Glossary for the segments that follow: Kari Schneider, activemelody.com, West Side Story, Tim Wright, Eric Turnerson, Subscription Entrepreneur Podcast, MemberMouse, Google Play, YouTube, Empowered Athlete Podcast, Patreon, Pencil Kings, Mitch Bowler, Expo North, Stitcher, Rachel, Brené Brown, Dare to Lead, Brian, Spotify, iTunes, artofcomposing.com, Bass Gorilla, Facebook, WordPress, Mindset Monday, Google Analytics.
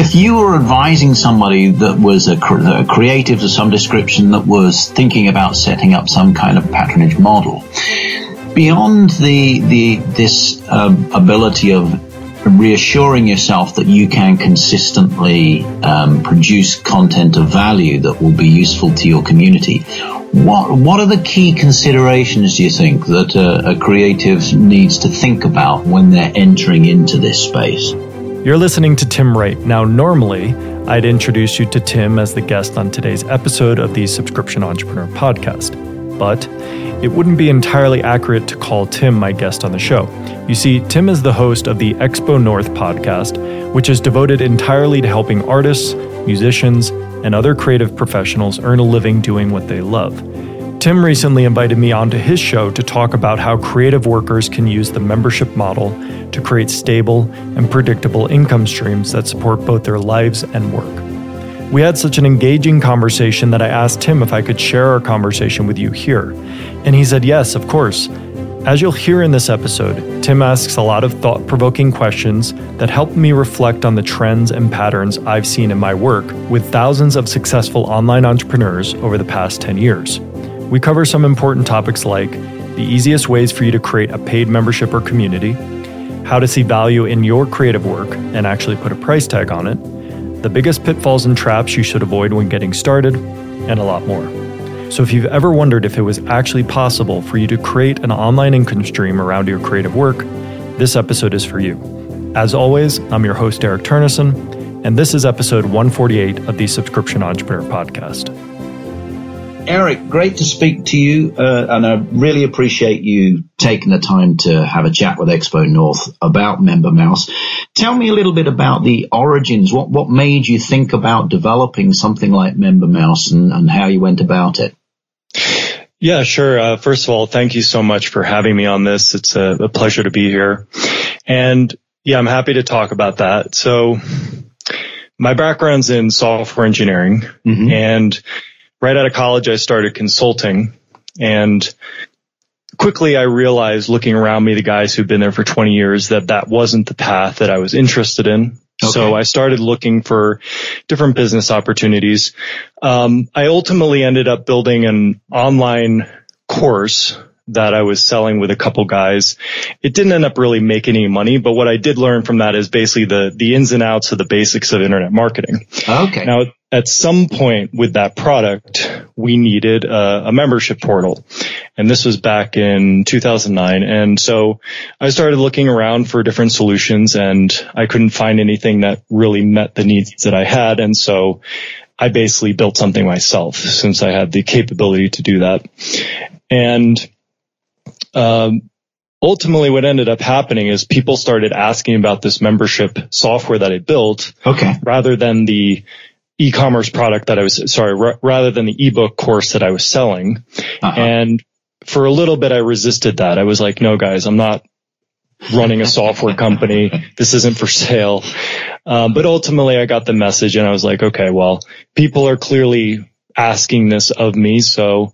if you were advising somebody that was a creative of some description that was thinking about setting up some kind of patronage model, beyond this ability of reassuring yourself that you can consistently produce content of value that will be useful to your community, what are the key considerations, do you think, that a creative needs to think about when they're entering into this space? You're listening to Tim Wright. Now, normally, I'd introduce you to Tim as the guest on today's episode of the Subscription Entrepreneur Podcast, but it wouldn't be entirely accurate to call Tim my guest on the show. You see, Tim is the host of the Expo North podcast, which is devoted entirely to helping artists, musicians, and other creative professionals earn a living doing what they love. Tim recently invited me onto his show to talk about how creative workers can use the membership model to create stable and predictable income streams that support both their lives and work. We had such an engaging conversation that I asked Tim if I could share our conversation with you here. And he said, yes, of course. As you'll hear in this episode, Tim asks a lot of thought-provoking questions that helped me reflect on the trends and patterns I've seen in my work with thousands of successful online entrepreneurs over the past 10 years. We cover some important topics like the easiest ways for you to create a paid membership or community, how to see value in your creative work and actually put a price tag on it, the biggest pitfalls and traps you should avoid when getting started, and a lot more. So if you've ever wondered if it was actually possible for you to create an online income stream around your creative work, this episode is for you. As always, I'm your host, Eric Turnerson, and this is episode 148 of the Subscription Entrepreneur Podcast. Eric, great to speak to you, and I really appreciate you taking the time to have a chat with Expo North about MemberMouse. Tell me a little bit about the origins. What made you think about developing something like MemberMouse and how you went about it? Yeah, sure. First of all, thank you so much for having me on this. It's a pleasure to be here. And yeah, I'm happy to talk about that. So my background's in software engineering, mm-hmm. and right out of college, I started consulting, and quickly I realized, looking around me, the guys who've been there for 20 years, that wasn't the path that I was interested in. Okay. So I started looking for different business opportunities. I ultimately ended up building an online course that I was selling with a couple guys. It didn't end up really making any money, but what I did learn from that is basically the ins and outs of the basics of internet marketing. Okay. Now, at some point with that product, we needed a membership portal. And this was back in 2009. And so I started looking around for different solutions, and I couldn't find anything that really met the needs that I had. And so I basically built something myself, since I had the capability to do that. And ultimately what ended up happening is people started asking about this membership software that I built, okay, rather than the e-commerce product that I was, rather than the ebook course that I was selling. Uh-huh. And for a little bit, I resisted that. I was like, no guys, I'm not running a software company. This isn't for sale. But ultimately I got the message, and I was like, okay, well, people are clearly asking this of me. So,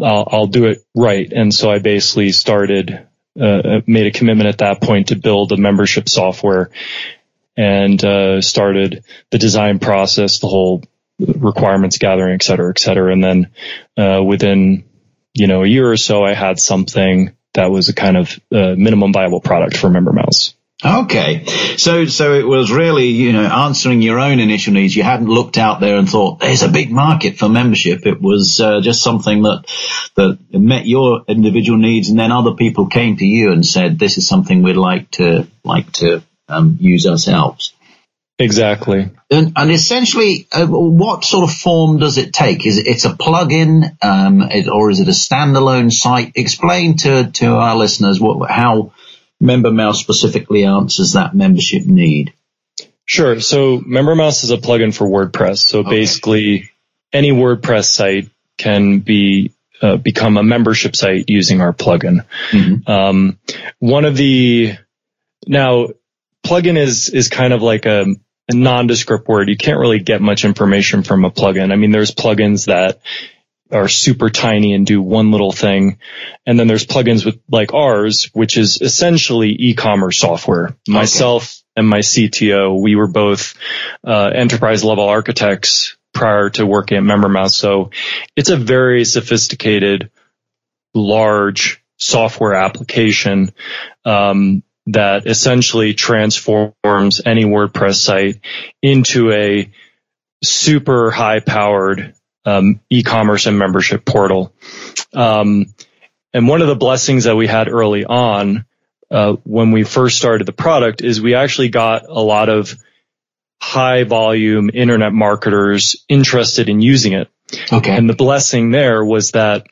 I'll do it right. And so I basically started, made a commitment at that point to build a membership software, and started the design process, the whole requirements gathering, et cetera, et cetera. And then within, a year or so, I had something that was a kind of minimum viable product for MemberMouse. Okay. So it was really, answering your own initial needs. You hadn't looked out there and thought, there's a big market for membership. It was just something that met your individual needs, and then other people came to you and said, this is something we'd like to use ourselves. Exactly. And essentially, what sort of form does it take? Is it's a plug-in, or is it a standalone site? Explain to our listeners how MemberMouse specifically answers that membership need. Sure. So MemberMouse is a plugin for WordPress. So Basically, any WordPress site can become a membership site using our plugin. Mm-hmm. Plugin is kind of like a nondescript word. You can't really get much information from a plugin. I mean, there's plugins that are super tiny and do one little thing. And then there's plugins with like ours, which is essentially e-commerce software. Myself and my CTO, we were both enterprise level architects prior to working at MemberMouse. So it's a very sophisticated, large software application that essentially transforms any WordPress site into a super high-powered e-commerce and membership portal. And one of the blessings that we had early on when we first started the product is we actually got a lot of high-volume internet marketers interested in using it. Okay. And the blessing there was that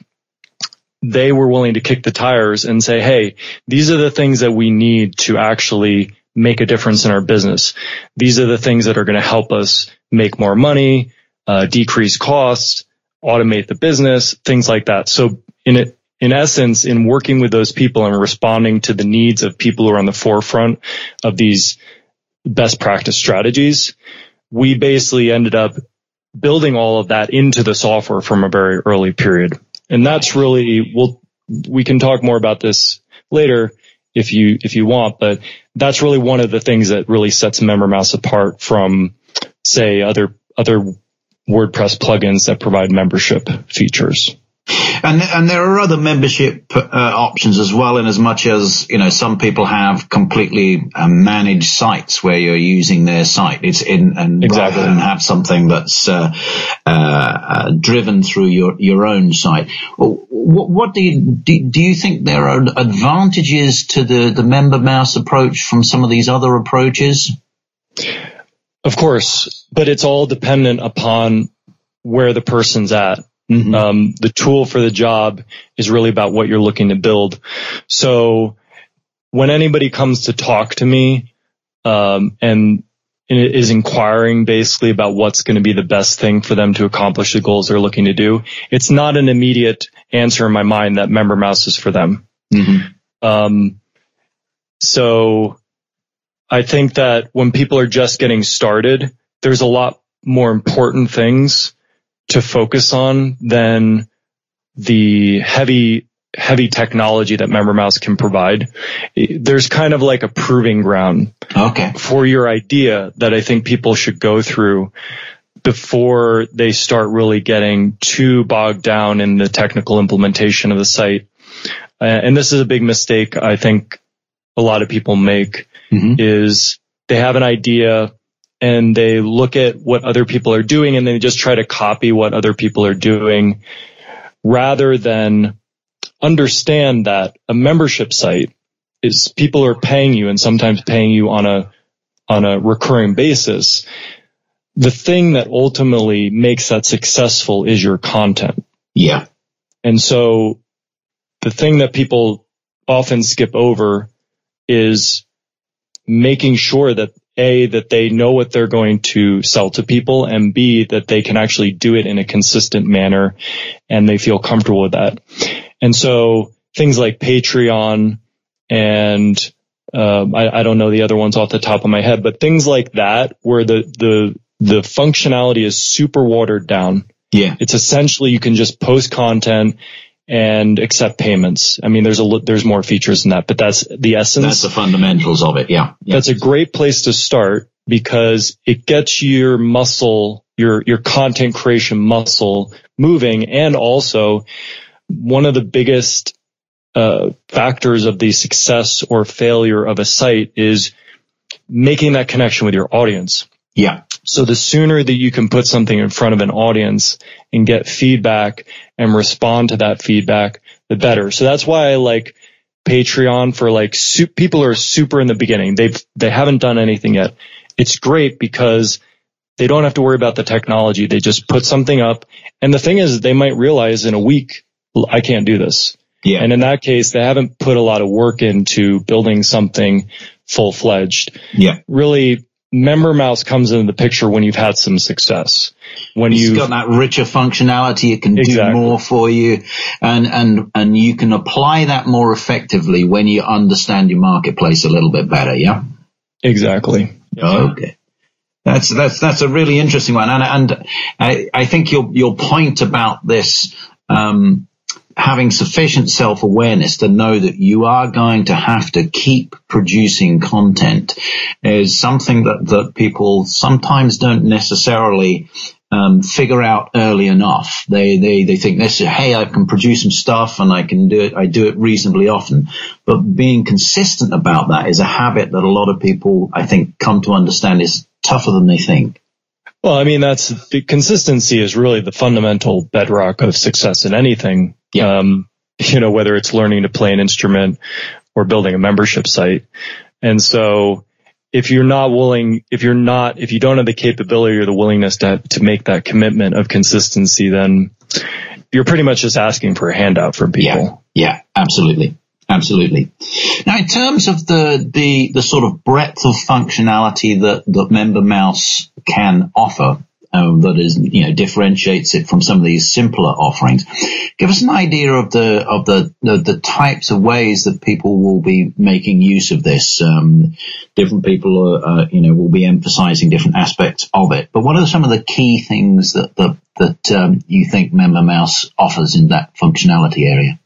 they were willing to kick the tires and say, hey, these are the things that we need to actually make a difference in our business. These are the things that are going to help us make more money, decrease costs, automate the business, things like that. So in essence, in working with those people and responding to the needs of people who are on the forefront of these best practice strategies, we basically ended up building all of that into the software from a very early period. And that's really, we can talk more about this later if you want, but that's really one of the things that really sets MemberMouse apart from, say, other WordPress plugins that provide membership features. And there are other membership options as well, in as much as, you know, some people have completely managed sites where you're using their site. It's in, and rather than have something that's driven through your own site. What do you think there are advantages to the MemberMouse approach from some of these other approaches? Of course, but it's all dependent upon where the person's at. Mm-hmm. The tool for the job is really about what you're looking to build. So when anybody comes to talk to me, and is inquiring basically about what's going to be the best thing for them to accomplish the goals they're looking to do, it's not an immediate answer in my mind that MemberMouse is for them. Mm-hmm. So I think that when people are just getting started, there's a lot more important things to focus on than the heavy technology that MemberMouse can provide. There's kind of like a proving ground for your idea that I think people should go through before they start really getting too bogged down in the technical implementation of the site. And this is a big mistake I think a lot of people make, mm-hmm. is they have an idea and they look at what other people are doing and they just try to copy what other people are doing rather than understand that a membership site is people are paying you and sometimes paying you on a recurring basis. The thing that ultimately makes that successful is your content. Yeah. And so the thing that people often skip over is making sure that A, that they know what they're going to sell to people, and B, that they can actually do it in a consistent manner and they feel comfortable with that. And so things like Patreon and I don't know the other ones off the top of my head, but things like that where the functionality is super watered down. Yeah. It's essentially you can just post content and accept payments. I mean, there's more features than that, but that's the essence. That's the fundamentals of it. Yeah. That's a great place to start because it gets your muscle, your content creation muscle moving. And also one of the biggest factors of the success or failure of a site is making that connection with your audience. Yeah. So the sooner that you can put something in front of an audience and get feedback and respond to that feedback, the better. So that's why I like Patreon for like people are super in the beginning. They haven't done anything yet. It's great because they don't have to worry about the technology. They just put something up. And the thing is they might realize in a week, I can't do this. Yeah. And in that case, they haven't put a lot of work into building something full fledged. Yeah. Really, MemberMouse comes into the picture when you've had some success. When you've got that richer functionality, it can do more for you, and you can apply that more effectively when you understand your marketplace a little bit better. Yeah, exactly. Okay, that's a really interesting one, and I think your point about this having sufficient self-awareness to know that you are going to have to keep producing content is something that, people sometimes don't necessarily figure out early enough. They think hey, I can produce some stuff and I can do it. I do it reasonably often, but being consistent about that is a habit that a lot of people, I think, come to understand is tougher than they think. Well, I mean, that's the consistency is really the fundamental bedrock of success in anything. Yeah. Whether it's learning to play an instrument or building a membership site. And so, if you don't have the capability or the willingness to make that commitment of consistency, then you're pretty much just asking for a handout from people. Yeah, absolutely. Absolutely. Now, in terms of the sort of breadth of functionality that MemberMouse can offer, that is, differentiates it from some of these simpler offerings. Give us an idea of the types of ways that people will be making use of this. Different people, will be emphasizing different aspects of it. But what are some of the key things that you think MemberMouse offers in that functionality area?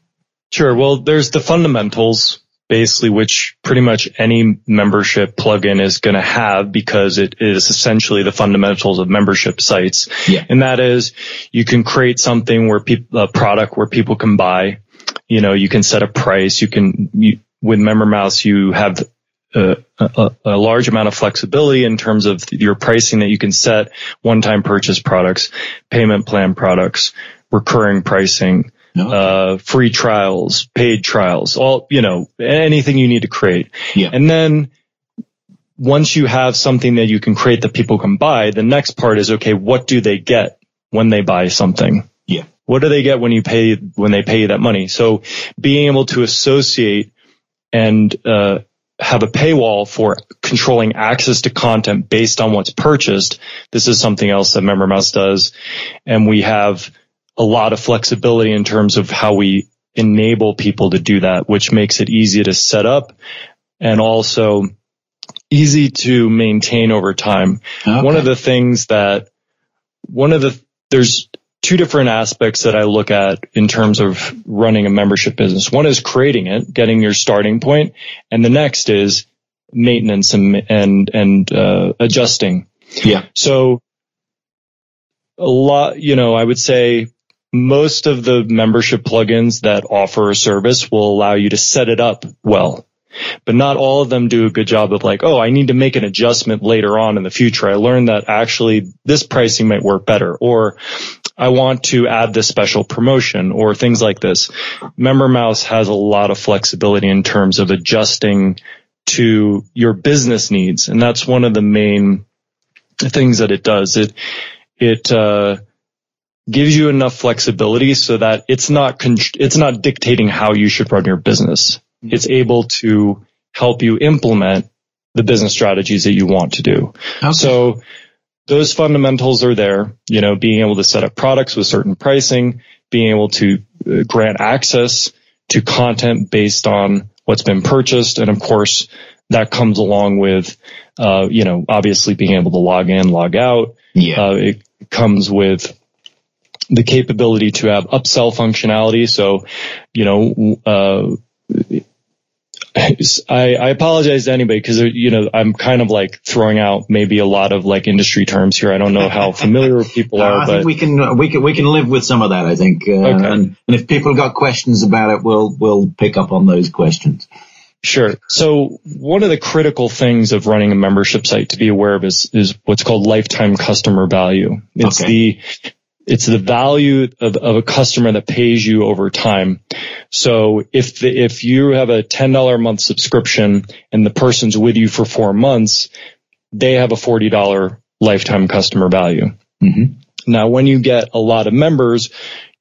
Sure. Well, there's the fundamentals, basically, which pretty much any membership plugin is going to have, because it is essentially the fundamentals of membership sites. Yeah. And that is, you can create something a product where people can buy, you can set a price. With MemberMouse, you have a large amount of flexibility in terms of your pricing that you can set: one-time purchase products, payment plan products, recurring pricing. Okay. Free trials, paid trials, all, anything you need to create. Yeah. And then once you have something that you can create that people can buy, the next part is, okay, what do they get when they buy something? Yeah. What do they get when they pay you that money? So being able to associate and, have a paywall for controlling access to content based on what's purchased. This is something else that MemberMouse does. And we have a lot of flexibility in terms of how we enable people to do that, which makes it easy to set up and also easy to maintain over time. Okay. There's two different aspects that I look at in terms of running a membership business. One is creating it, getting your starting point, and the next is maintenance and adjusting. Yeah. So a lot, I would say, most of the membership plugins that offer a service will allow you to set it up well, but not all of them do a good job of I need to make an adjustment later on in the future. I learned that actually this pricing might work better, or I want to add this special promotion, or things like this. MemberMouse has a lot of flexibility in terms of adjusting to your business needs. And that's one of the main things that it does. It gives you enough flexibility so that it's not dictating how you should run your business. It's able to help you implement the business strategies that you want to do. Okay. So those fundamentals are there, being able to set up products with certain pricing, being able to grant access to content based on what's been purchased. And of course, that comes along with, obviously being able to log in, log out. Yeah. It comes with the capability to have upsell functionality. So, I apologize to anybody because, I'm kind of throwing out maybe a lot of industry terms here. I don't know how familiar people are. I think we can live with some of that, I think. Okay. And if people got questions about it, we'll pick up on those questions. Sure. So one of the critical things of running a membership site to be aware of is what's called lifetime customer value. It's okay. It's the value of a customer that pays you over time. So if you have a $10 a month subscription and the person's with you for 4 months, they have a $40 lifetime customer value. Mm-hmm. Now, when you get a lot of members,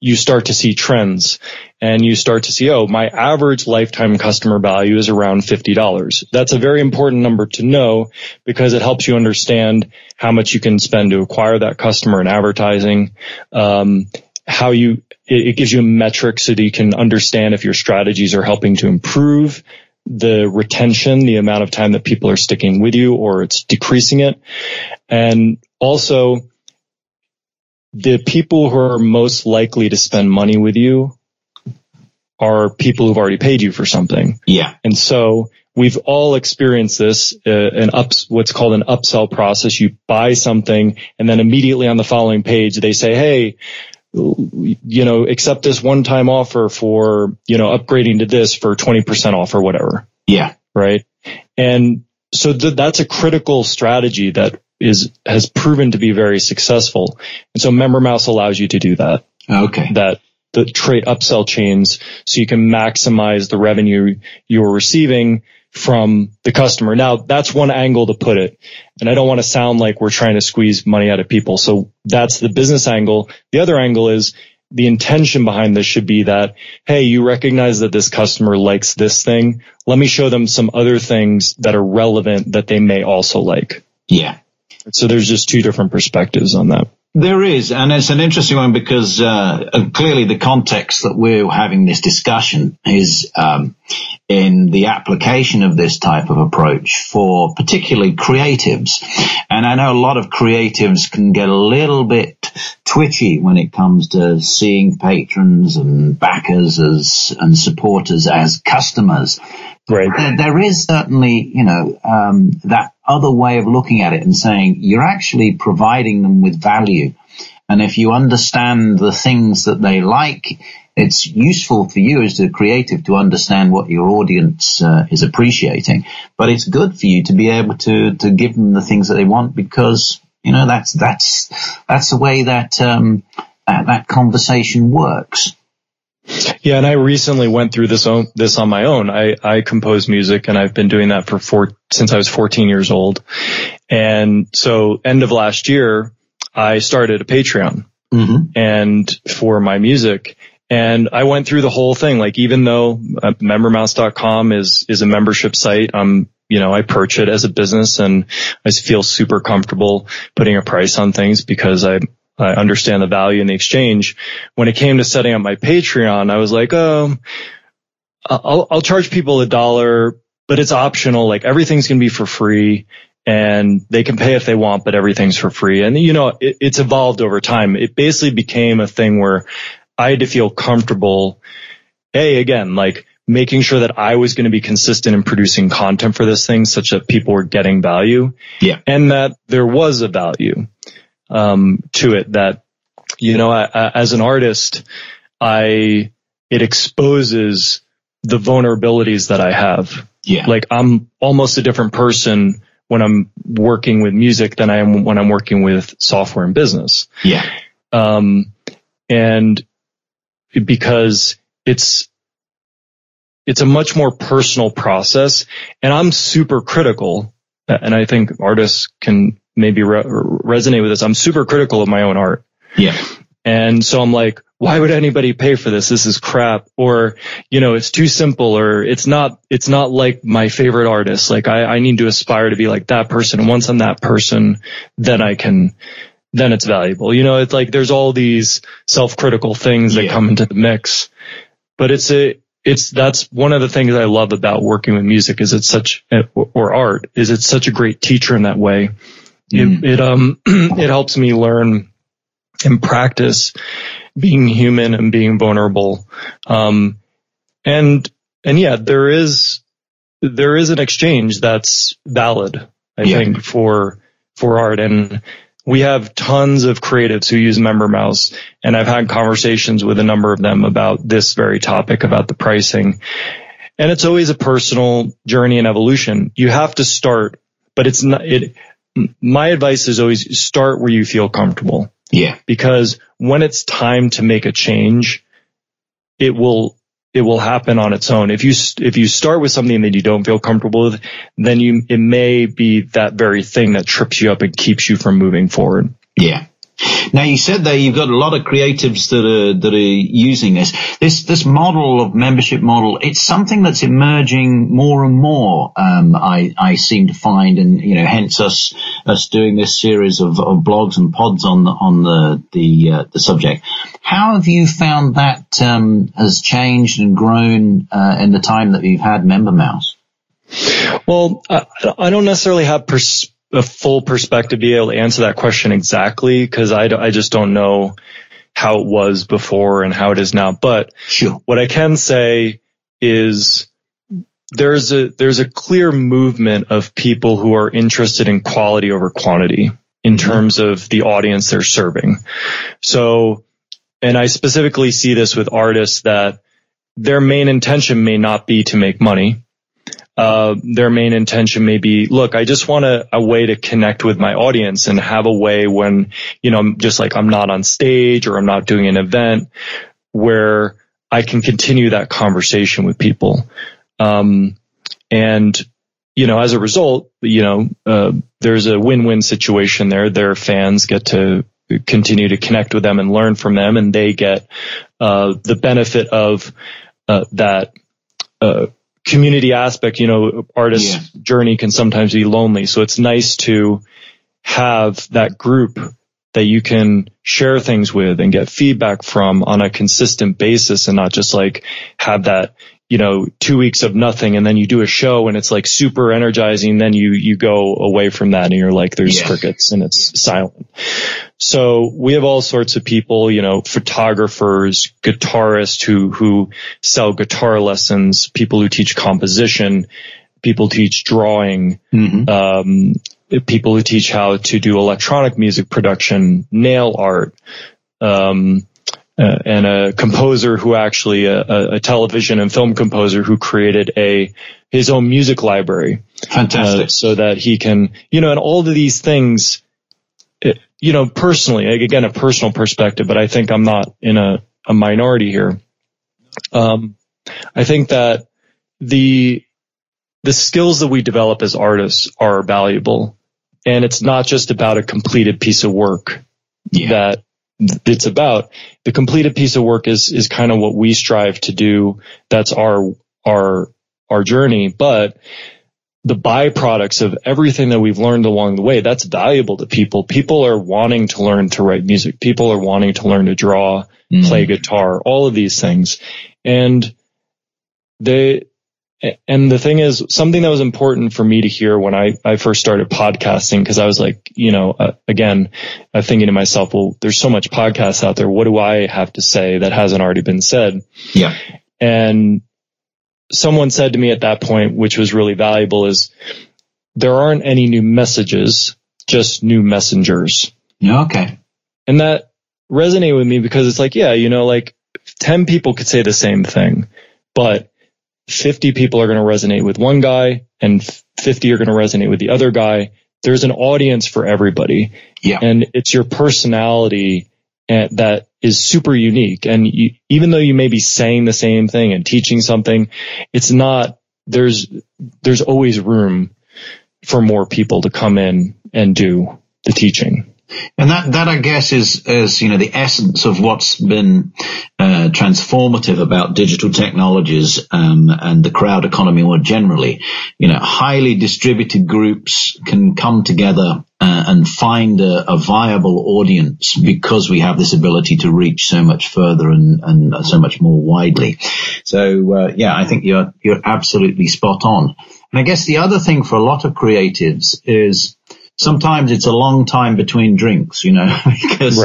you start to see trends and you start to see, my average lifetime customer value is around $50. That's a very important number to know because it helps you understand how much you can spend to acquire that customer in advertising, it gives you metrics so that you can understand if your strategies are helping to improve the retention, the amount of time that people are sticking with you, or it's decreasing it. And also, the people who are most likely to spend money with you are people who've already paid you for something. Yeah. And so we've all experienced this, what's called an upsell process. You buy something and then immediately on the following page, they say, hey, you know, accept this one-time offer for, you know, upgrading to this for 20% off or whatever. Yeah. Right. And so that's a critical strategy that has proven to be very successful. And so MemberMouse allows you to do that. Okay. The trade upsell chains, so you can maximize the revenue you're receiving from the customer. Now, that's one angle to put it. And I don't want to sound like we're trying to squeeze money out of people. So that's the business angle. The other angle is the intention behind this should be that, hey, you recognize that this customer likes this thing. Let me show them some other things that are relevant that they may also like. Yeah. So there's just two different perspectives on that. There is, and it's an interesting one because clearly the context that we're having this discussion is in the application of this type of approach for particularly creatives. And I know a lot of creatives can get a little bit twitchy when it comes to seeing patrons and backers and supporters as customers. Right. There is certainly, you know, that other way of looking at it and saying you're actually providing them with value. And if you understand the things that they like, it's useful for you as the creative to understand what your audience is appreciating. But it's good for you to be able to give them the things that they want because, you know, that's the way that that conversation works. Yeah, and I recently went through this on my own. I compose music, and I've been doing that since I was 14 years old. And so end of last year, I started a Patreon and for my music. And I went through the whole thing. Like, even though MemberMouse.com is a membership site, you know, I approach it as a business, and I feel super comfortable putting a price on things because I understand the value in the exchange. When it came to setting up my Patreon, I was like, oh, I'll charge people $1, but it's optional. Like, everything's going to be for free and they can pay if they want, but everything's for free. And, you know, it's evolved over time. It basically became a thing where I had to feel comfortable. Again, like making sure that I was going to be consistent in producing content for this thing such that people were getting value. Yeah. And that there was a value to it, that, you know, as an artist, it exposes the vulnerabilities that I have. Yeah. Like, I'm almost a different person when I'm working with music than I am when I'm working with software and business. Yeah. And because it's a much more personal process, and I'm super critical. And I think artists can maybe resonate with this. I'm super critical of my own art. Yeah. And so I'm like, why would anybody pay for this? This is crap. Or, you know, it's too simple, or it's not like my favorite artist. Like, I need to aspire to be like that person. And once I'm that person, then it's valuable. You know, it's like, there's all these self-critical things that come into the mix, but that's one of the things I love about working with music it's such a great teacher in that way. It helps me learn and practice being human and being vulnerable. There is an exchange that's valid, I think, for art. And we have tons of creatives who use MemberMouse, and I've had conversations with a number of them about this very topic, about the pricing. And it's always a personal journey and evolution. You have to start, but it's not it. My advice is always start where you feel comfortable. Yeah. Because when it's time to make a change, it will happen on its own. If you start with something that you don't feel comfortable with, then it may be that very thing that trips you up and keeps you from moving forward. Yeah. Now, you said there you've got a lot of creatives that are using this model of membership model. It's something that's emerging more and more. I seem to find, and, you know, hence us doing this series of blogs and pods on the subject. How have you found that has changed and grown in the time that you've had MemberMouse? Well, I don't necessarily have a full perspective, be able to answer that question exactly, because I just don't know how it was before and how it is now. But sure, what I can say is there's a clear movement of people who are interested in quality over quantity in terms of the audience they're serving. So, and I specifically see this with artists that their main intention may not be to make money. Their main intention may be, look, I just want a way to connect with my audience and have a way when, you know, I'm just like, I'm not on stage or I'm not doing an event where I can continue that conversation with people. And, you know, as a result, you know, there's a win-win situation there. Their fans get to continue to connect with them and learn from them, and they get, the benefit of, that, community aspect. You know, artist's journey can sometimes be lonely. So it's nice to have that group that you can share things with and get feedback from on a consistent basis, and not just like have that, you know, 2 weeks of nothing and then you do a show and it's like super energizing. Then you go away from that and you're like, there's crickets and it's silent. So we have all sorts of people, you know, photographers, guitarists who sell guitar lessons, people who teach composition, people teach drawing, people who teach how to do electronic music production, nail art, and a composer who actually a television and film composer who created his own music library. Fantastic. So that he can, you know, and all of these things, you know, personally, again, a personal perspective, but I think I'm not in a minority here. I think that the skills that we develop as artists are valuable, and it's not just about a completed piece of work that it's about. The completed piece of work is kind of what we strive to do. That's our journey. But the byproducts of everything that we've learned along the way, that's valuable to people. People are wanting to learn to write music. People are wanting to learn to draw, play guitar, all of these things. And the thing is, something that was important for me to hear when I first started podcasting, because I was like, you know, again, I'm thinking to myself, well, there's so much podcasts out there. What do I have to say that hasn't already been said? Yeah. And someone said to me at that point, which was really valuable, is there aren't any new messages, just new messengers. Okay. And that resonated with me, because it's like, yeah, you know, like 10 people could say the same thing, but 50 people are going to resonate with one guy and 50 are going to resonate with the other guy. There's an audience for everybody. Yeah. And it's your personality that is super unique. And even though you may be saying the same thing and teaching something, it's not, there's always room for more people to come in and do the teaching. And that I guess is you know the essence of what's been transformative about digital technologies and the crowd economy more generally. You know, highly distributed groups can come together and find a viable audience because we have this ability to reach so much further and so much more widely. So I think you're absolutely spot on. And I guess the other thing for a lot of creatives is, sometimes it's a long time between drinks, you know, because,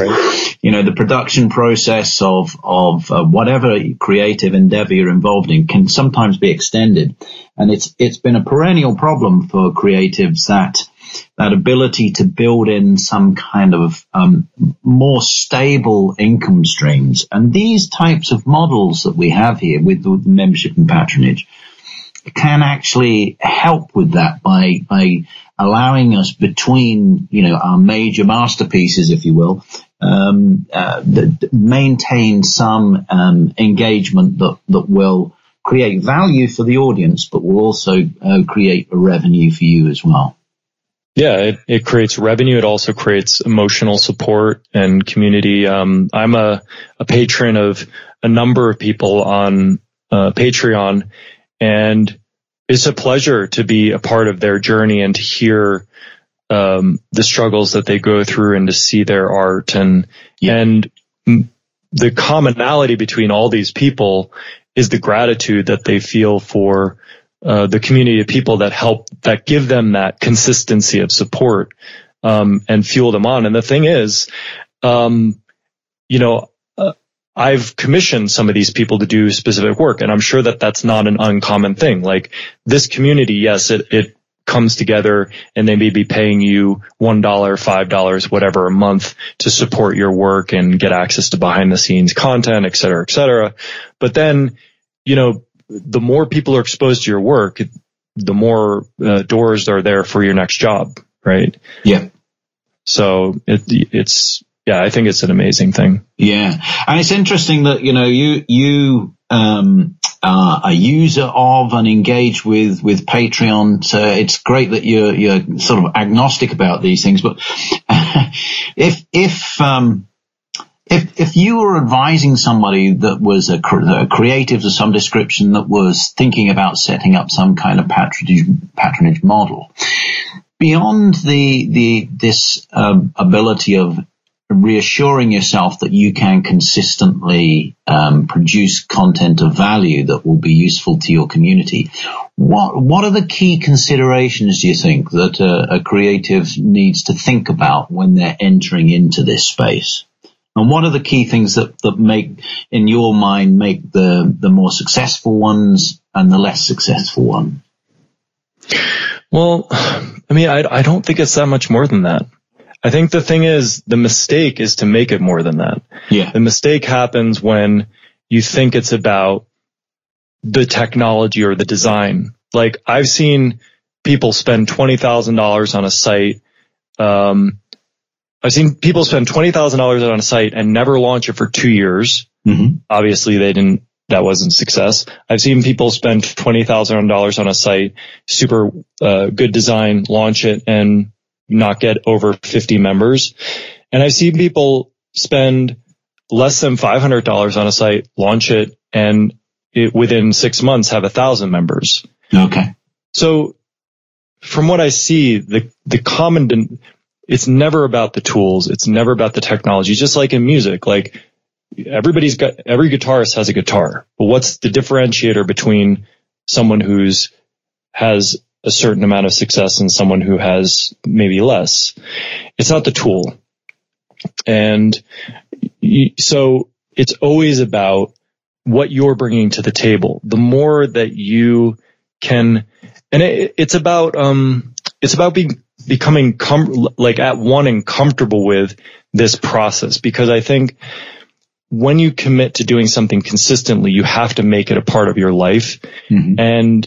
you know, the production process of whatever creative endeavor you're involved in can sometimes be extended. And it's been a perennial problem for creatives that ability to build in some kind of more stable income streams. And these types of models that we have here with membership and patronage can actually help with that by allowing us between, you know, our major masterpieces, if you will, maintain some engagement that will create value for the audience, but will also create a revenue for you as well. Yeah, it creates revenue. It also creates emotional support and community. I'm a patron of a number of people on Patreon, and it's a pleasure to be a part of their journey and to hear the struggles that they go through and to see their art. And the commonality between all these people is the gratitude that they feel for the community of people that help, that give them that consistency of support, and fuel them on. And the thing is, I've commissioned some of these people to do specific work, and I'm sure that that's not an uncommon thing. Like this community, yes, it comes together and they may be paying you $1, $5, whatever a month to support your work and get access to behind the scenes content, et cetera, et cetera. But then, the more people are exposed to your work, the more doors are there for your next job, right? Yeah. So it's I think it's an amazing thing. Yeah. And it's interesting that, you are a user of and engaged with Patreon. So it's great that you're sort of agnostic about these things. But if you were advising somebody that was a creative of some description that was thinking about setting up some kind of patronage model, beyond this ability of reassuring yourself that you can consistently produce content of value that will be useful to your community, what are the key considerations, do you think, that a creative needs to think about when they're entering into this space? And what are the key things that make, in your mind, make the more successful ones and the less successful one? Well, I don't think it's that much more than that. I think the thing is, the mistake is to make it more than that. Yeah. The mistake happens when you think it's about the technology or the design. Like, I've seen people spend $20,000 on a site. I've seen people spend $20,000 on a site and never launch it for 2 years. Mm-hmm. Obviously, that wasn't success. I've seen people spend $20,000 on a site, super good design, launch it, and not get over 50 members. And I've seen people spend less than $500 on a site, launch it, and within 6 months have 1,000 members. Okay. So from what I see, the common... It's never about the tools. It's never about the technology. Just like in music, like every guitarist has a guitar, but what's the differentiator between someone who's has a certain amount of success and someone who has maybe less? It's not the tool. And so it's always about what you're bringing to the table. The more that you can, and it's about becoming comfortable with this process, because I think when you commit to doing something consistently, you have to make it a part of your life. Mm-hmm. And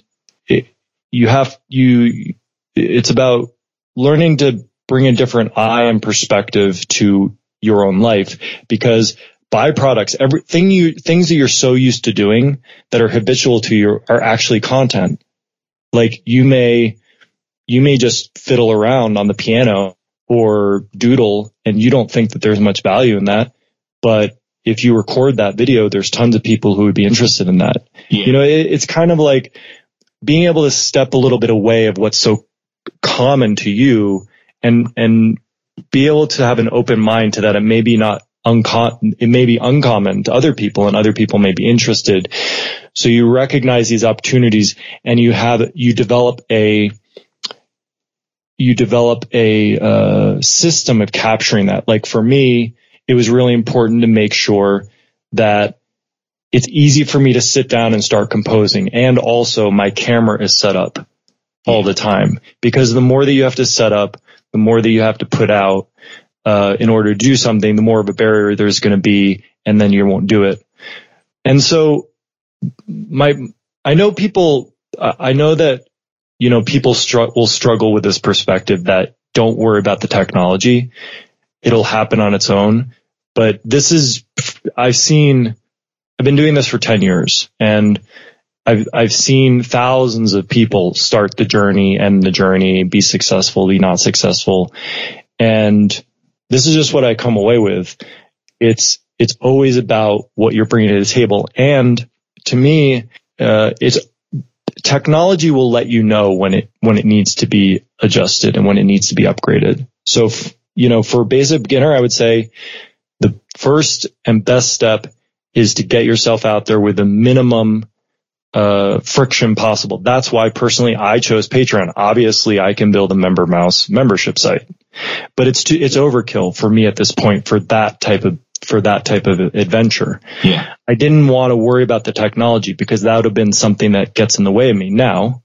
it's about learning to bring a different eye and perspective to your own life, because byproducts, things that you're so used to doing that are habitual to you are actually content. Like you may just fiddle around on the piano or doodle, and you don't think that there's much value in that. But if you record that video, there's tons of people who would be interested in that. Yeah. It's kind of like being able to step a little bit away of what's so common to you and be able to have an open mind to that. It may be uncommon to other people, and other people may be interested. So you recognize these opportunities, and you develop a system of capturing that. Like for me, it was really important to make sure that it's easy for me to sit down and start composing. And also my camera is set up all the time, because the more that you have to set up, the more that you have to put out in order to do something, the more of a barrier there's going to be, and then you won't do it. And so people will struggle with this perspective that don't worry about the technology. It'll happen on its own. But I've been doing this for 10 years, and I've seen thousands of people start the journey, end the journey, be successful, be not successful. And this is just what I come away with. It's always about what you're bringing to the table. And to me, technology will let you know when it needs to be adjusted and when it needs to be upgraded. So, for a basic beginner, I would say the first and best step is to get yourself out there with a minimum friction possible. That's why personally I chose Patreon. Obviously I can build a MemberMouse membership site, but it's overkill for me at this point for that type of adventure. Yeah. I didn't want to worry about the technology because that would have been something that gets in the way of me. Now,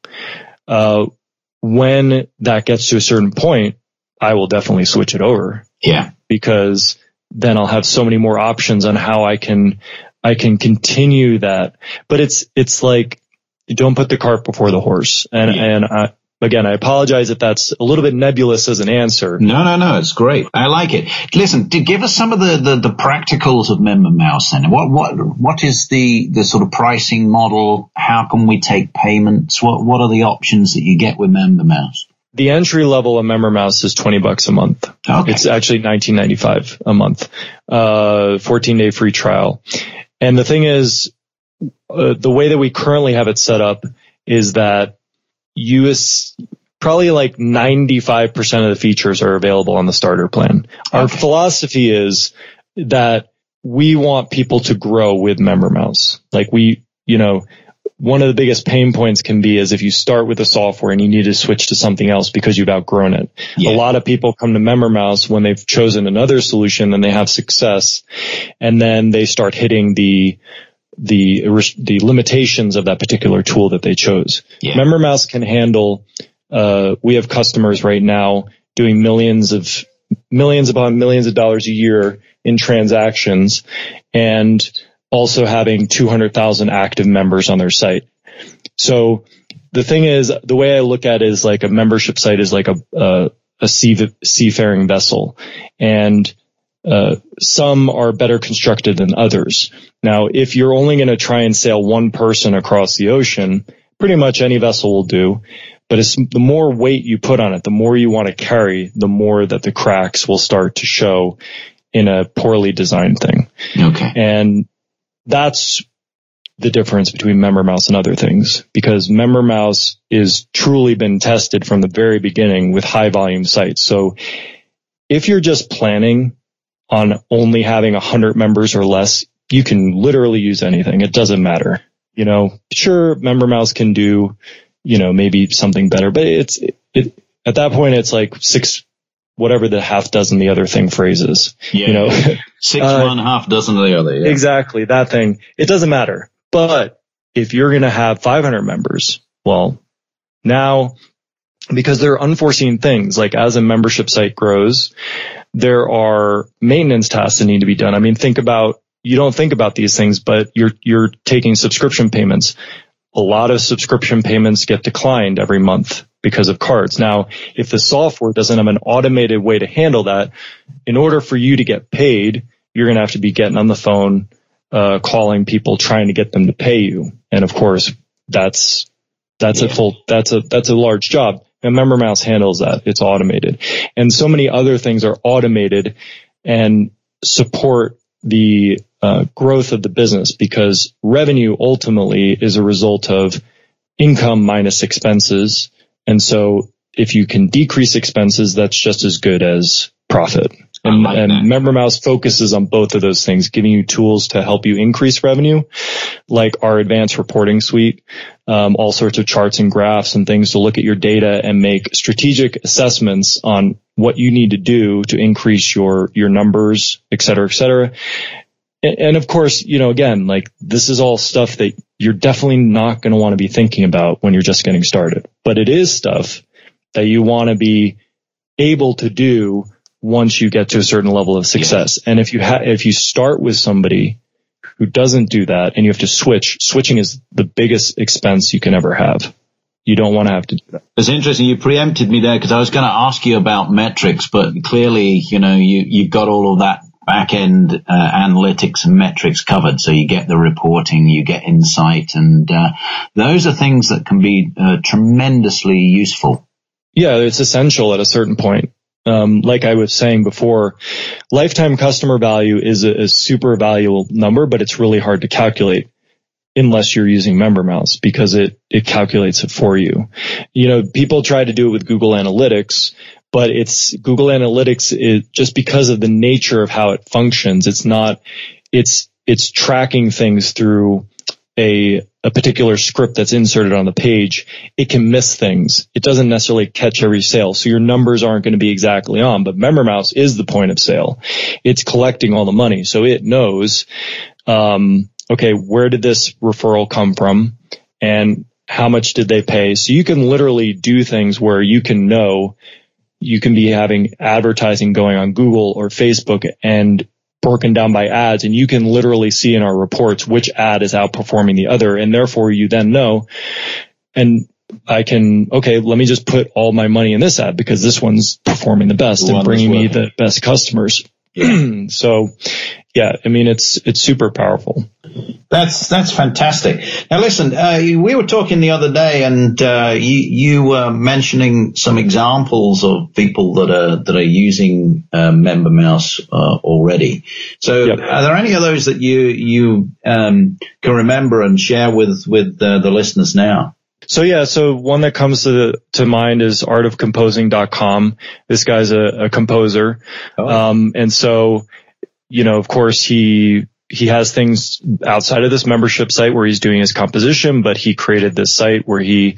when that gets to a certain point, I will definitely switch it over. Yeah. Because then I'll have so many more options on how I can continue that. But it's like, don't put the cart before the horse. And, yeah. And again, I apologize if that's a little bit nebulous as an answer. No, it's great. I like it. Listen, give us some of the practicals of MemberMouse then. What is the sort of pricing model? How can we take payments? What are the options that you get with MemberMouse? The entry level of MemberMouse is $20 a month. Okay. It's actually $19.95 a month, 14-day free trial. And the thing is, the way that we currently have it set up is that probably like 95% of the features are available on the starter plan. Okay. Our philosophy is that we want people to grow with MemberMouse. Like one of the biggest pain points can be is if you start with a software and you need to switch to something else because you've outgrown it. Yeah. A lot of people come to MemberMouse when they've chosen another solution and they have success, and then they start hitting the limitations of that particular tool that they chose. Yeah. MemberMouse can handle, we have customers right now doing millions upon millions of dollars a year in transactions and also having 200,000 active members on their site. So the thing is, the way I look at it is like a membership site is like a seafaring vessel, and some are better constructed than others. Now, if you're only going to try and sail one person across the ocean, pretty much any vessel will do. But it's the more weight you put on it, the more you want to carry, the more that the cracks will start to show in a poorly designed thing. Okay. And that's the difference between MemberMouse and other things, because MemberMouse is truly been tested from the very beginning with high volume sites. So if you're just planning on only having 100 members or less, you can literally use anything. It doesn't matter. You know, sure, MemberMouse can do, maybe something better, but it's at that point, it's like six, whatever the half dozen the other thing phrases. Yeah. Six, one, half dozen of the other. Yeah. Exactly. That thing. It doesn't matter. But if you're going to have 500 members, well, now, because there are unforeseen things, like as a membership site grows, there are maintenance tasks that need to be done. I mean, you don't think about these things, but you're taking subscription payments. A lot of subscription payments get declined every month because of cards. Now, if the software doesn't have an automated way to handle that, in order for you to get paid, you're going to have to be getting on the phone, calling people, trying to get them to pay you. And of course, that's a large job. And MemberMouse handles that. It's automated. And so many other things are automated and support the growth of the business, because revenue ultimately is a result of income minus expenses. And so if you can decrease expenses, that's just as good as profit. And MemberMouse focuses on both of those things, giving you tools to help you increase revenue, like our advanced reporting suite, all sorts of charts and graphs and things to look at your data and make strategic assessments on what you need to do to increase your numbers, et cetera, et cetera. And of course, again, like this is all stuff that you're definitely not going to want to be thinking about when you're just getting started. But it is stuff that you want to be able to do once you get to a certain level of success. Yeah. And if you start with somebody who doesn't do that and you have to switching is the biggest expense you can ever have. You don't want to have to do that. It's interesting. You preempted me there because I was going to ask you about metrics, but clearly, you've got all of that back-end analytics and metrics covered. So you get the reporting, you get insight, and those are things that can be tremendously useful. Yeah, it's essential at a certain point. Like I was saying before, lifetime customer value is a super valuable number, but it's really hard to calculate unless you're using MemberMouse, because it calculates it for you. People try to do it with Google Analytics, but Google Analytics is just because of the nature of how it functions. It's tracking things through a particular script that's inserted on the page, it can miss things. It doesn't necessarily catch every sale. So your numbers aren't going to be exactly on, but MemberMouse is the point of sale. It's collecting all the money. So it knows, okay, where did this referral come from and how much did they pay? So you can literally do things where you can know you can be having advertising going on Google or Facebook and broken down by ads, and you can literally see in our reports which ad is outperforming the other, and therefore you then know, and I can, okay, let me just put all my money in this ad because this one's performing the best and bringing me the best customers. So, yeah, I mean, it's super powerful. That's fantastic. Now, listen, we were talking the other day, and you were mentioning some examples of people that are using MemberMouse already. So, yep. Are there any of those that you can remember and share with the listeners now? So yeah, so one that comes to mind is artofcomposing.com. This guy's a composer. Oh. And so, you know, of course he has things outside of this membership site where he's doing his composition, but he created this site where he,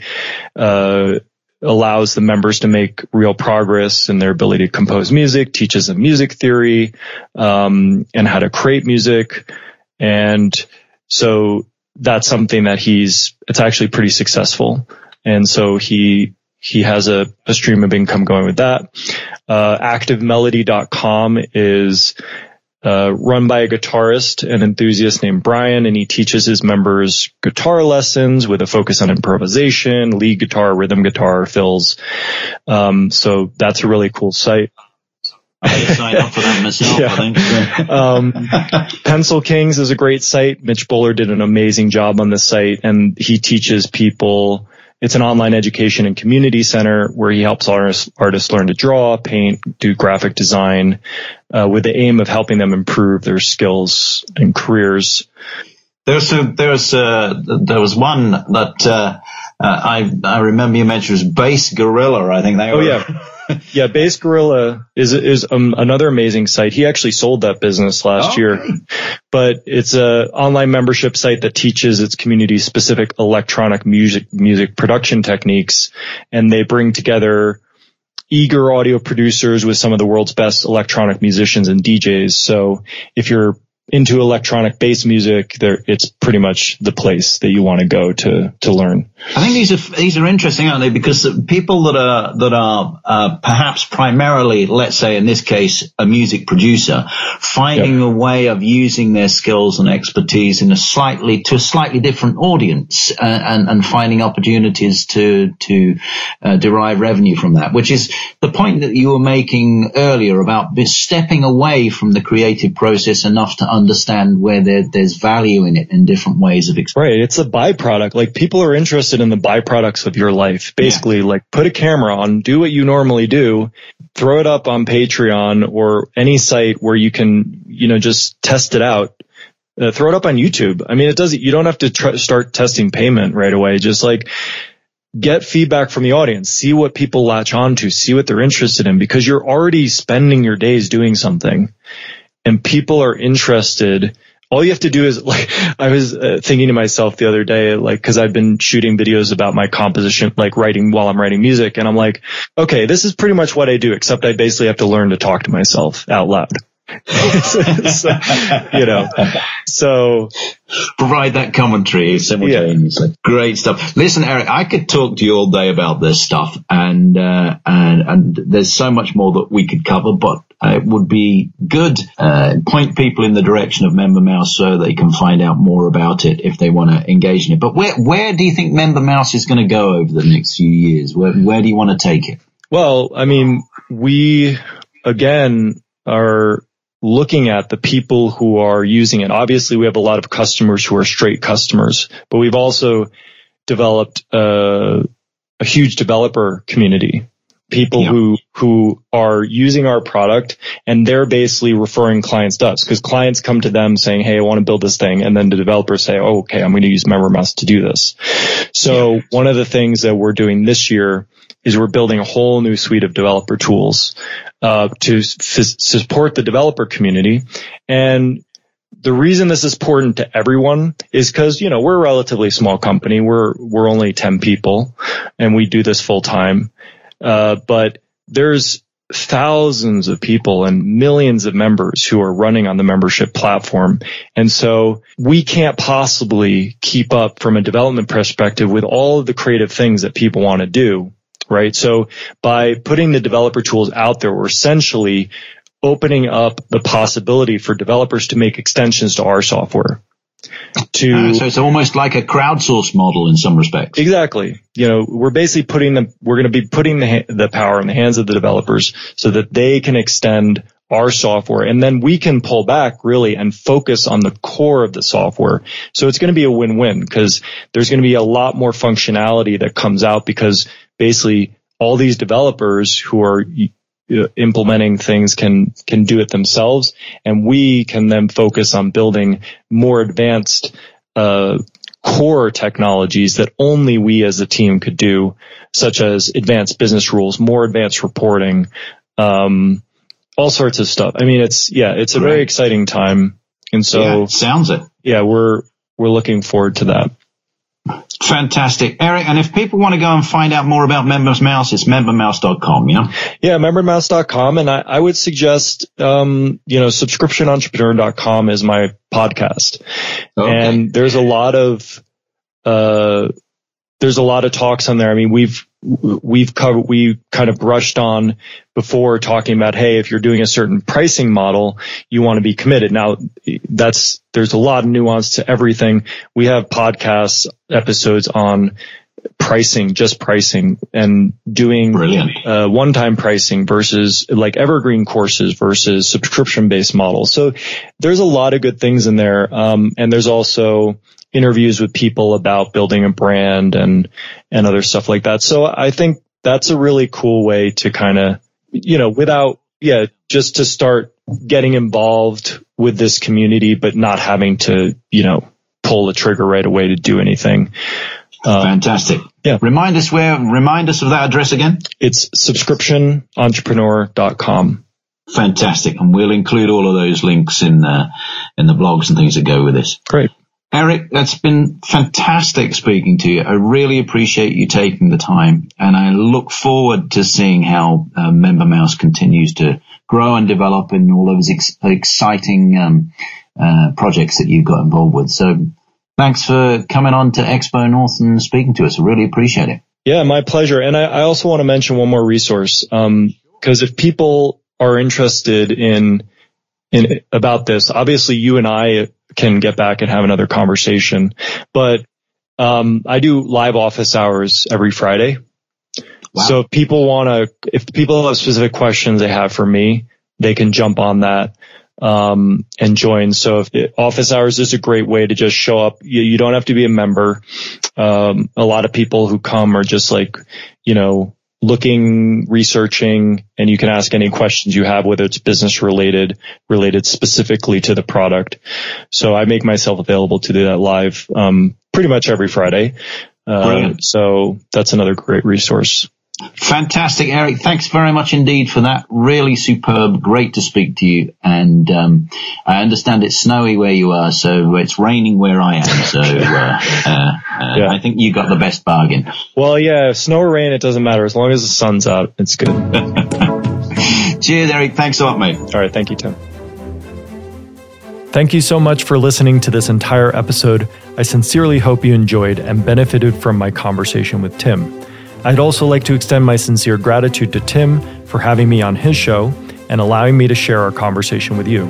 allows the members to make real progress in their ability to compose music, teaches them music theory, and how to create music. And so, that's something that it's actually pretty successful. And so he has a stream of income going with that. Activemelody.com is run by a guitarist and enthusiast named Brian, and he teaches his members guitar lessons with a focus on improvisation, lead guitar, rhythm guitar, fills. So that's a really cool site. I need to sign up for that myself, yeah. I think. Pencil Kings is a great site. Mitch Bowler did an amazing job on this site, and he teaches people. It's an online education and community center where he helps artists learn to draw, paint, do graphic design, with the aim of helping them improve their skills and careers. There was one that I remember you mentioned was Bass Gorilla. I think they were. Oh yeah, yeah. Bass Gorilla is another amazing site. He actually sold that business last year, but it's a online membership site that teaches its community specific electronic music production techniques, and they bring together eager audio producers with some of the world's best electronic musicians and DJs. So if you're into electronic bass music, it's pretty much the place that you want to go to learn. I think these are interesting, aren't they? Because people that are perhaps primarily, let's say in this case, a music producer, finding a way of using their skills and expertise in a slightly different audience, and finding opportunities to derive revenue from that, which is the point that you were making earlier about stepping away from the creative process enough to understand where there's value in it in different ways of experience. Right. It's a byproduct. Like, people are interested in the byproducts of your life. Basically, like, put a camera on, do what you normally do, throw it up on Patreon or any site where you can, you know, just test it out. Throw it up on YouTube. I mean, you don't have to start testing payment right away. Just like, get feedback from the audience, see what people latch on to, see what they're interested in, because you're already spending your days doing something. And people are interested. All you have to do is, like, I was thinking to myself the other day, like, cause I've been shooting videos about my composition, like writing while I'm writing music. And I'm like, okay, this is pretty much what I do, except I basically have to learn to talk to myself out loud. So, you know, so provide that commentary simultaneously. Yeah. Great stuff. Listen, Eric, I could talk to you all day about this stuff, and there's so much more that we could cover, but it would be good point people in the direction of MemberMouse so they can find out more about it if they want to engage in it. But where do you think MemberMouse is going to go over the next few years? Where do you want to take it? Well, I mean, we again are looking at the people who are using it. Obviously, we have a lot of customers who are straight customers, but we've also developed a huge developer community, people who are using our product, and they're basically referring clients to us, because clients come to them saying, hey, I want to build this thing. And then the developers say, oh, okay, I'm going to use MemberMouse to do this. So one of the things that we're doing this year is we're building a whole new suite of developer tools to support the developer community. And The reason this is important to everyone is because, you know, we're a relatively small company. We're only 10 people and we do this full time. But there's thousands of people and millions of members who are running on the membership platform. And so we can't possibly keep up from a development perspective with all of the creative things that people want to do, right? So by putting the developer tools out there, we're essentially opening up the possibility for developers to make extensions to our software. So it's almost like a crowdsource model in some respects. Exactly. You know, we're basically putting the power in the hands of the developers so that they can extend our software, and then we can pull back really and focus on the core of the software. So it's going to be a win-win because there's going to be a lot more functionality that comes out because basically all these developers who are implementing things can do it themselves, and we can then focus on building more advanced core technologies that only we as a team could do, such as advanced business rules, more advanced reporting, all sorts of stuff. I mean, it's a very exciting time, and so sounds it. Yeah, we're looking forward to that. Fantastic, Eric. And if people want to go and find out more about MemberMouse, it's membermouse.com, yeah? Yeah, membermouse.com. And I would suggest, subscriptionentrepreneur.com is my podcast. Okay. And there's a lot of, talks on there. I mean, we kind of brushed on before talking about, hey, if you're doing a certain pricing model, you want to be committed. Now there's a lot of nuance to everything. We have podcast episodes on pricing, just pricing, and doing one-time pricing versus like evergreen courses versus subscription-based models. So there's a lot of good things in there. And there's also interviews with people about building a brand and other stuff like that. So I think that's a really cool way to kind of, just to start getting involved with this community, but not having to, pull the trigger right away to do anything. Fantastic. Yeah. Remind us of that address again. It's subscriptionentrepreneur.com. Fantastic. And we'll include all of those links in the blogs and things that go with this. Great. Eric, that's been fantastic speaking to you. I really appreciate you taking the time, and I look forward to seeing how MemberMouse continues to grow and develop in all of those exciting projects that you've got involved with. So thanks for coming on to Expo North and speaking to us. I really appreciate it. Yeah, my pleasure. And I also want to mention one more resource, because if people are interested in about this, obviously you and I can get back and have another conversation. But I do live office hours every Friday. Wow. So if people have specific questions they have for me, they can jump on that and join. So office hours is a great way to just show up. You don't have to be a member. A lot of people who come are just like, looking, researching, and you can ask any questions you have, whether it's business related specifically to the product. So I make myself available to do that live pretty much every Friday. So that's another great resource. Fantastic, Eric. Thanks very much indeed for that. Really superb. Great to speak to you. And I understand it's snowy where you are, so it's raining where I am. So I think you got the best bargain. Well, yeah, snow or rain, it doesn't matter. As long as the sun's out, it's good. Cheers, Eric. Thanks a lot, mate. All right. Thank you, Tim. Thank you so much for listening to this entire episode. I sincerely hope you enjoyed and benefited from my conversation with Tim. I'd also like to extend my sincere gratitude to Tim for having me on his show and allowing me to share our conversation with you.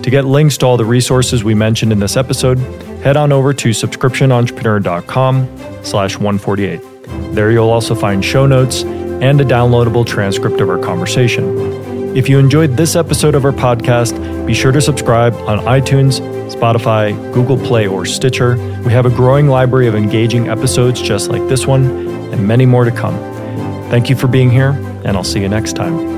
To get links to all the resources we mentioned in this episode, head on over to subscriptionentrepreneur.com/148. There you'll also find show notes and a downloadable transcript of our conversation. If you enjoyed this episode of our podcast, be sure to subscribe on iTunes, Spotify, Google Play, or Stitcher. We have a growing library of engaging episodes just like this one, and many more to come. Thank you for being here, and I'll see you next time.